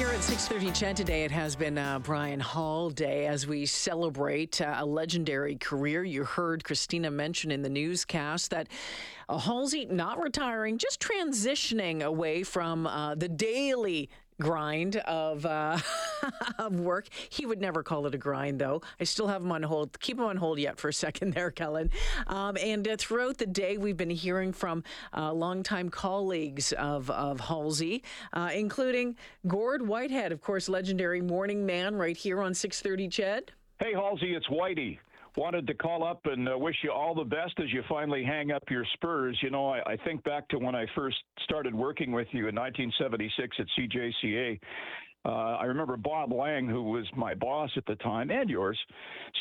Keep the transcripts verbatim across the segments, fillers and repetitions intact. Here at six thirty Ched today, it has been uh, Brian Hall Day as we celebrate uh, a legendary career. You heard Christina mention in the newscast that uh, Halsey not retiring, just transitioning away from uh, the daily grind of uh, of work. He would never call it a grind, though. I still have him on hold. Keep him on hold yet for a second there, Kellen. Um, and uh, throughout the day, we've been hearing from uh, longtime colleagues of, of Halsey, uh, including Gord Whitehead, of course, legendary morning man right here on six thirty Ched. Hey, Halsey, it's Whitey. Wanted to call up and uh, wish you all the best as you finally hang up your spurs. You know, I, I think back to when I first started working with you in nineteen seventy-six at C J C A. Uh, I remember Bob Lang, who was my boss at the time, and yours,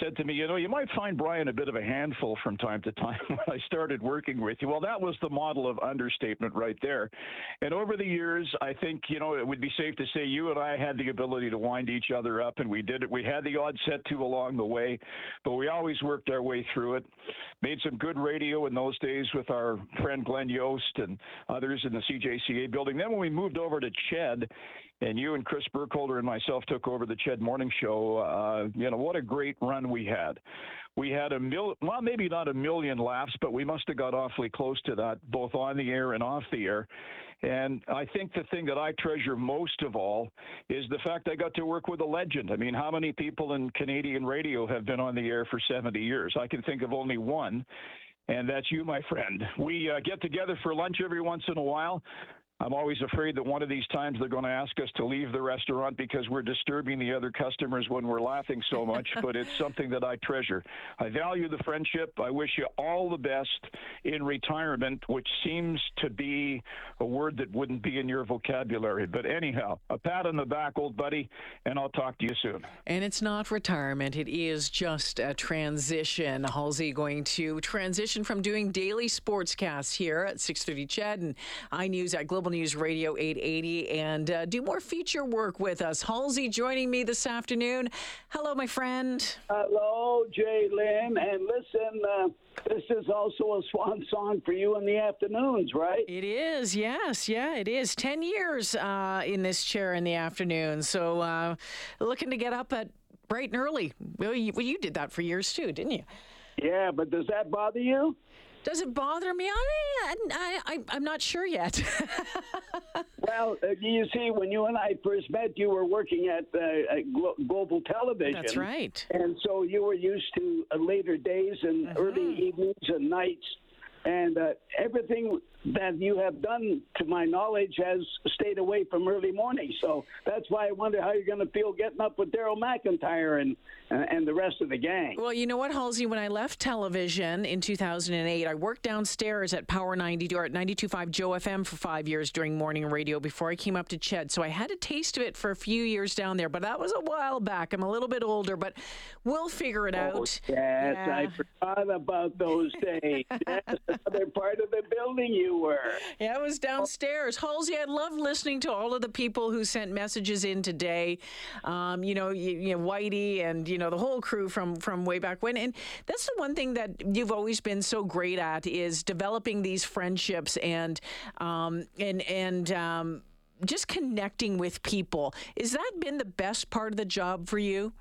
said to me, you know, you might find Brian a bit of a handful from time to time when I started working with you. Well, that was the model of understatement right there. And over the years, I think, you know, it would be safe to say you and I had the ability to wind each other up, and we did it. We had the odd set to along the way, but we always worked our way through it. Made some good radio in those days with our friend Glenn Yost and others in the C J C A building. Then when we moved over to Ched, and you and Chris Burkholder and myself took over the Ched Morning Show. Uh, you know, what a great run we had. We had a mil, well, maybe not a million laughs, but we must have got awfully close to that, both on the air and off the air. And I think the thing that I treasure most of all is the fact I got to work with a legend. I mean, how many people in Canadian radio have been on the air for seventy years? I can think of only one, and that's you, my friend. We uh, get together for lunch every once in a while. I'm always afraid that one of these times they're going to ask us to leave the restaurant because we're disturbing the other customers when we're laughing so much, but it's something that I treasure. I value the friendship. I wish you all the best in retirement, which seems to be a word that wouldn't be in your vocabulary. But anyhow, a pat on the back, old buddy, and I'll talk to you soon. And it's not retirement. It is just a transition. Halsey going to transition from doing daily sportscasts here at six thirty Ched and iNews at Global News Radio eight eighty and uh, do more feature work with us. Halsey joining me this afternoon. Hello, my friend. Hello, Jay Lynn. And listen, uh, this is also a swan song for you in the afternoons, right? It is, yes. Yeah, it is. Ten years uh, in this chair in the afternoon. So uh, looking to get up at bright and early. Well you, well, you did that for years too, didn't you? Yeah, but does that bother you? Does it bother me? I, I, I, I'm not sure yet. Well, you see, when you and I first met, you were working at, uh, at Glo- Global Television. That's right. And so you were used to uh, later days and uh-huh. early evenings and nights. And uh, everything that you have done, to my knowledge, has stayed away from early morning. So that's why I wonder how you're going to feel getting up with Daryl McIntyre and uh, and the rest of the gang. Well, you know what, Halsey? When I left television in two thousand eight, I worked downstairs at Power ninety-two or at ninety-two point five Joe F M for five years during morning radio before I came up to Ched. So I had a taste of it for a few years down there, but that was a while back. I'm a little bit older, but we'll figure it oh, out. Yes, yeah. I forgot about those days. Yes. Another part of the building you were. Yeah, it was downstairs. Halsey, I love listening to all of the people who sent messages in today. Um, you know, you, you know, Whitey and, you know, the whole crew from, from way back when. And that's the one thing that you've always been so great at is developing these friendships and, um, and, and, um, just connecting with people. Has that been the best part of the job for you?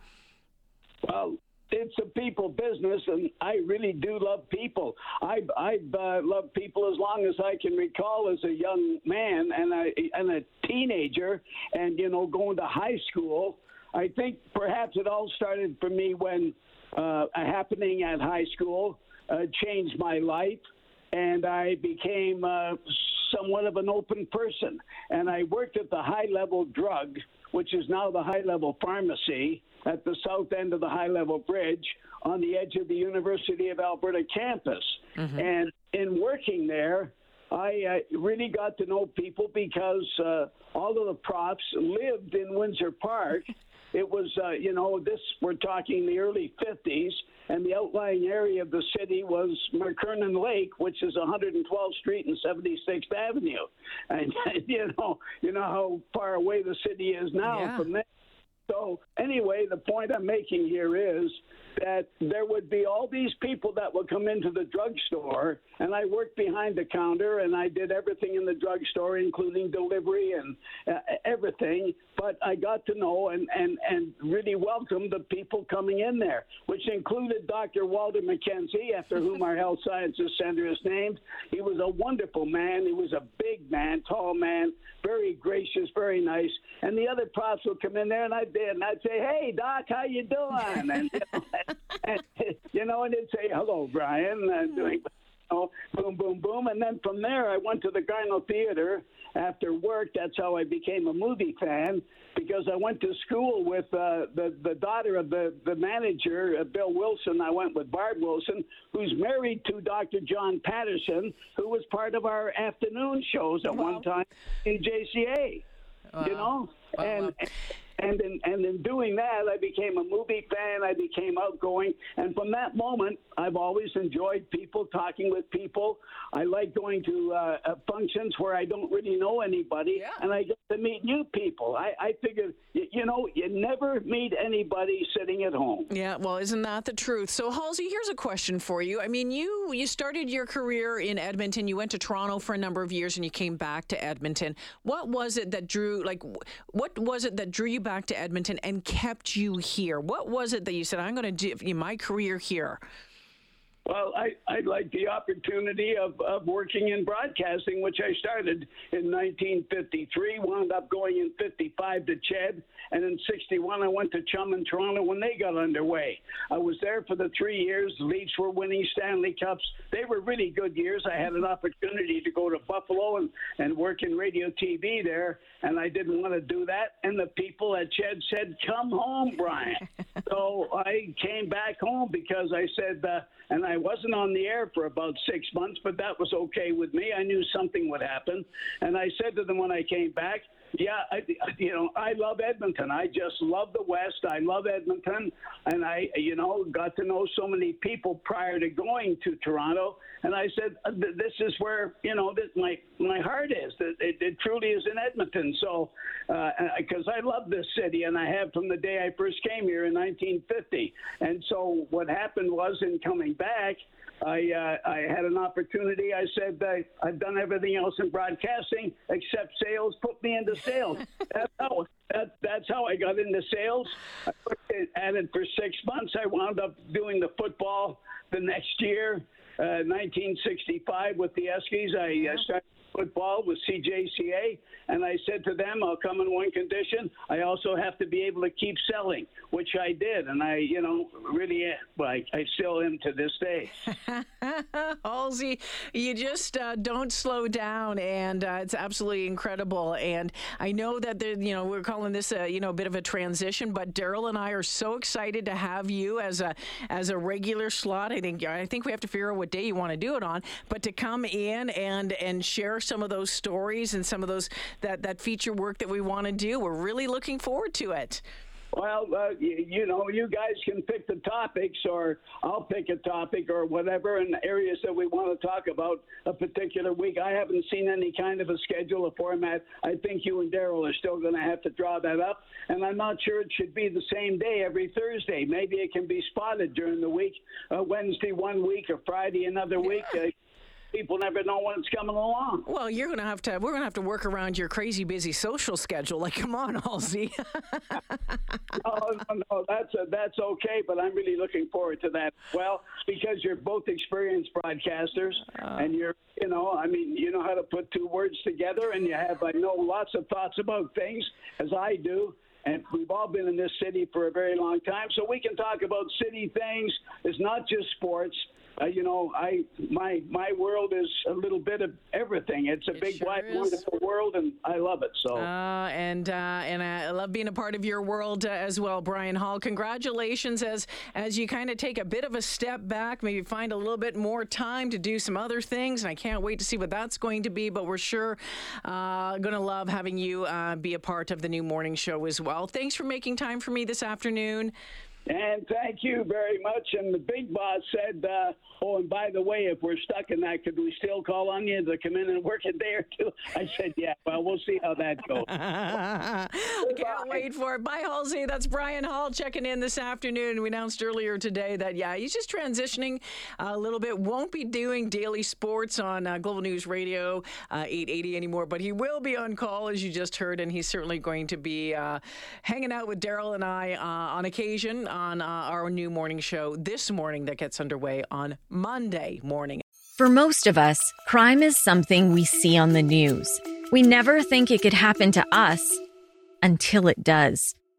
Well, it's a people business, and I really do love people. I've, I've uh, loved people as long as I can recall as a young man and a, and a teenager and, you know, going to high school. I think perhaps it all started for me when uh, a happening at high school uh, changed my life, and I became uh, somewhat of an open person. And I worked at the high-level drug, which is now the high-level pharmacy, at the south end of the high-level bridge on the edge of the University of Alberta campus. Mm-hmm. And in working there, I uh, really got to know people because uh, all of the profs lived in Windsor Park. It was, uh, you know, this, we're talking the early fifties, and the outlying area of the city was McKernan Lake, which is one hundred twelfth Street and seventy-sixth Avenue. And, you know, you know how far away the city is now yeah. from there. So anyway, the point I'm making here is that there would be all these people that would come into the drugstore, and I worked behind the counter, and I did everything in the drugstore, including delivery and uh, everything. But I got to know and, and, and really welcomed the people coming in there, which included Doctor Walter McKenzie, after whom our Health Sciences Center is named. He was a wonderful man. He was a big man, tall man, very gracious, very nice. And the other profs would come in there, and I'd, and I'd say, hey, Doc, how you doing? And, you know, and, you know, and they'd say, hello, Brian. I'm doing, you know, boom, boom, boom. And then from there, I went to the Garnell Theater after work. That's how I became a movie fan, because I went to school with uh, the, the daughter of the, the manager, uh, Bill Wilson. I went with Barb Wilson, who's married to Doctor John Patterson, who was part of our afternoon shows at wow. one time in C J C A, wow. you know? Wow. And. Wow. and And in, and in doing that, I became a movie fan. I became outgoing. And from that moment, I've always enjoyed people, talking with people. I like going to uh, functions where I don't really know anybody, yeah. and I get to meet new people. I, I figured, you, you know, you never meet anybody sitting at home. Yeah, well, isn't that the truth? So, Halsey, here's a question for you. I mean, you, you started your career in Edmonton. You went to Toronto for a number of years, and you came back to Edmonton. What was it that drew, like, what was it that drew you back? back to Edmonton and kept you here? What was it that you said, I'm going to do my career here? Well, I, I like the opportunity of, of working in broadcasting, which I started in nineteen fifty-three, wound up going in fifty-five to Ched, and in sixty-one I went to Chum in Toronto when they got underway. I was there for the three years. The Leafs were winning Stanley Cups. They were really good years. I had an opportunity to go to Buffalo and, and work in radio T V there, and I didn't want to do that. And the people at Ched said, come home, Brian. So I came back home because I said, uh, and I I wasn't on the air for about six months, but that was okay with me. I knew something would happen. And I said to them when I came back, yeah, I, you know, I love Edmonton. I just love the West. I love Edmonton. And I, you know, got to know so many people prior to going to Toronto. And I said, this is where, you know, this, my, my heart is. It, it truly is in Edmonton. So, because uh, I love this city, and I have from the day I first came here in nineteen fifty. And so what happened was, in coming back, I uh, I had an opportunity. I said, I, I've done everything else in broadcasting except sales. Put me into sales. That's how, that, that's how I got into sales. I worked at it for six months. I wound up doing the football the next year, uh, nineteen sixty-five with the Eskies. I yeah. uh, started football with C J C A, and I said to them, I'll come in one condition. I also have to be able to keep selling, which I did, and I, you know, really, well, I, I still am to this day. Halsey, you just uh, don't slow down, and uh, it's absolutely incredible. And I know that, there, you know, we're calling this a, you know, a bit of a transition, but Daryl and I are so excited to have you as a as a regular slot. I think I think we have to figure out what day you want to do it on, but to come in and and share some of those stories and some of those that, that feature work that we want to do. We're really looking forward to it. Well, uh, you, you know, you guys can pick the topics, or I'll pick a topic or whatever, in areas that we want to talk about a particular week. I haven't seen any kind of a schedule or format. I think you and Daryl are still going to have to draw that up, and I'm not sure it should be the same day every Thursday. Maybe it can be spotted during the week, uh, Wednesday one week or Friday another week. Yeah. Uh, People never know when it's coming along. Well, you're going to have to, we're going to have to work around your crazy busy social schedule. Like, come on, Halsey. no, no, no, that's, a, that's okay, but I'm really looking forward to that. Well, because you're both experienced broadcasters, uh, and you're, you know, I mean, you know how to put two words together, and you have, I know, lots of thoughts about things, as I do. And we've all been in this city for a very long time, so we can talk about city things. It's not just sports. Uh, you know, I my my world is a little bit of everything. It's a it big, sure wide, is. wonderful world, and I love it. So, uh, and uh, and I love being a part of your world uh, as well, Brian Hall. Congratulations as as you kind of take a bit of a step back, maybe find a little bit more time to do some other things. And I can't wait to see what that's going to be. But we're sure uh, going to love having you uh, be a part of the new morning show as well. Thanks for making time for me this afternoon. And thank you very much. And the big boss said, uh, oh, and by the way, if we're stuck in that, could we still call on you to come in and work a day or two? I said, yeah, well, we'll see how that goes. I can't wait for it. Bye, Halsey. That's Brian Hall checking in this afternoon. We announced earlier today that, yeah, he's just transitioning a little bit. Won't be doing daily sports on uh, Global News Radio uh, eight eighty anymore, but he will be on call, as you just heard, and he's certainly going to be uh, hanging out with Daryl and I uh, on occasion. on uh, our new morning show this morning that gets underway on Monday morning. For most of us, crime is something we see on the news. We never think it could happen to us until it does.